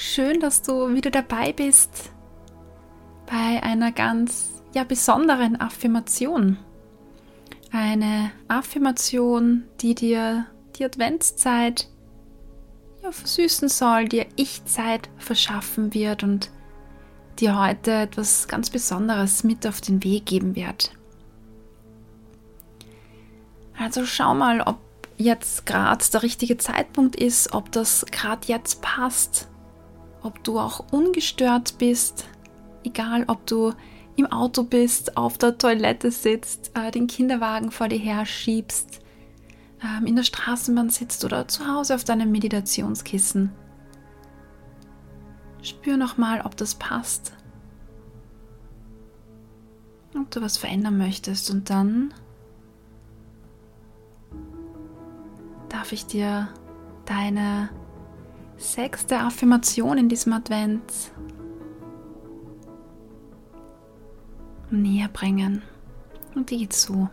Schön, dass du wieder dabei bist bei einer ganz besonderen Affirmation. Eine Affirmation, die dir die Adventszeit versüßen soll, dir Ich-Zeit verschaffen wird und dir heute etwas ganz Besonderes mit auf den Weg geben wird. Also schau mal, ob jetzt gerade der richtige Zeitpunkt ist, ob das gerade jetzt passt, ob du auch ungestört bist, egal ob du im Auto bist, auf der Toilette sitzt, den Kinderwagen vor dir her schiebst, in der Straßenbahn sitzt oder zu Hause auf deinem Meditationskissen. Spür nochmal, ob das passt, ob du was verändern möchtest, und dann darf ich dir deine 6. Affirmation in diesem Advent näher bringen. Und die geht so: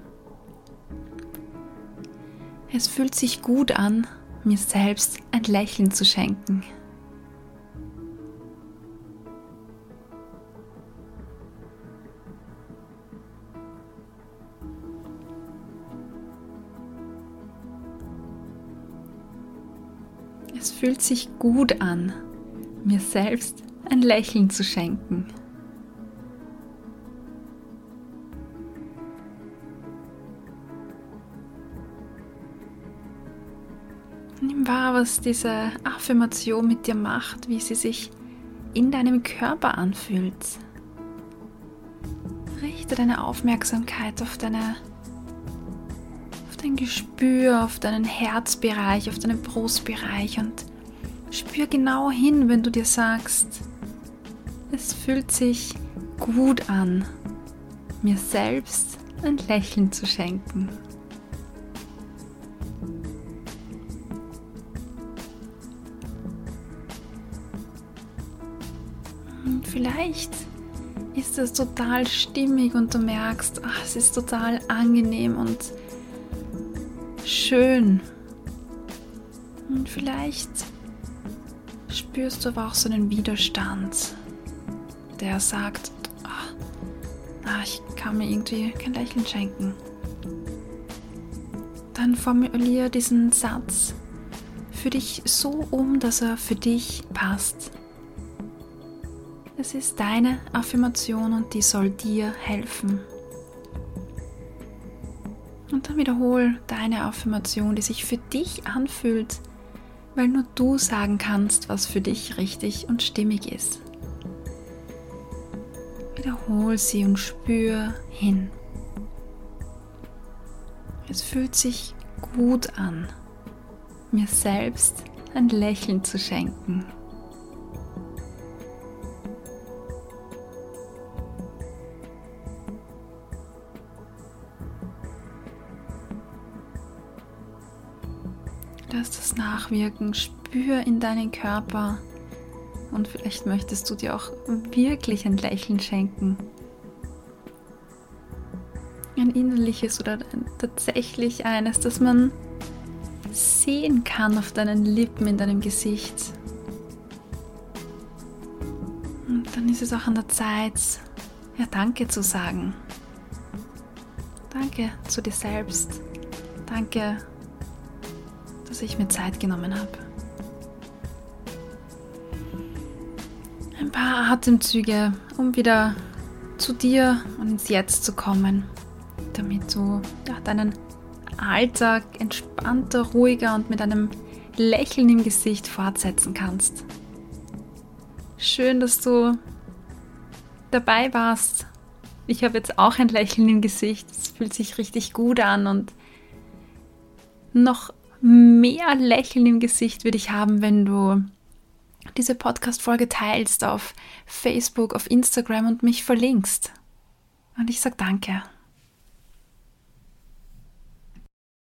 Es fühlt sich gut an, mir selbst ein Lächeln zu schenken. Es fühlt sich gut an, mir selbst ein Lächeln zu schenken. Nimm wahr, was diese Affirmation mit dir macht, wie sie sich in deinem Körper anfühlt. Richte deine Aufmerksamkeit auf dein Gespür, auf deinen Herzbereich, auf deinen Brustbereich, und spür genau hin, wenn du dir sagst: Es fühlt sich gut an, mir selbst ein Lächeln zu schenken. Und vielleicht ist es total stimmig und du merkst, es ist total angenehm und schön. Und vielleicht spürst du aber auch so einen Widerstand, der sagt: Ich kann mir irgendwie kein Lächeln schenken. Dann formuliere diesen Satz für dich so um, dass er für dich passt. Es ist deine Affirmation und die soll dir helfen. Und dann wiederhol deine Affirmation, die sich für dich anfühlt, weil nur du sagen kannst, was für dich richtig und stimmig ist. Wiederhol sie und spür hin. Es fühlt sich gut an, mir selbst ein Lächeln zu schenken. Lass das nachwirken, spür in deinen Körper, und vielleicht möchtest du dir auch wirklich ein Lächeln schenken. Ein innerliches oder tatsächlich eines, das man sehen kann auf deinen Lippen, in deinem Gesicht. Und dann ist es auch an der Zeit, Danke zu sagen. Danke zu dir selbst. Danke, dass ich mir Zeit genommen habe. Ein paar Atemzüge, um wieder zu dir und ins Jetzt zu kommen, damit du deinen Alltag entspannter, ruhiger und mit einem Lächeln im Gesicht fortsetzen kannst. Schön, dass du dabei warst. Ich habe jetzt auch ein Lächeln im Gesicht. Es fühlt sich richtig gut an, und noch mehr Lächeln im Gesicht würde ich haben, wenn du diese Podcast-Folge teilst auf Facebook, auf Instagram und mich verlinkst. Und ich sage Danke.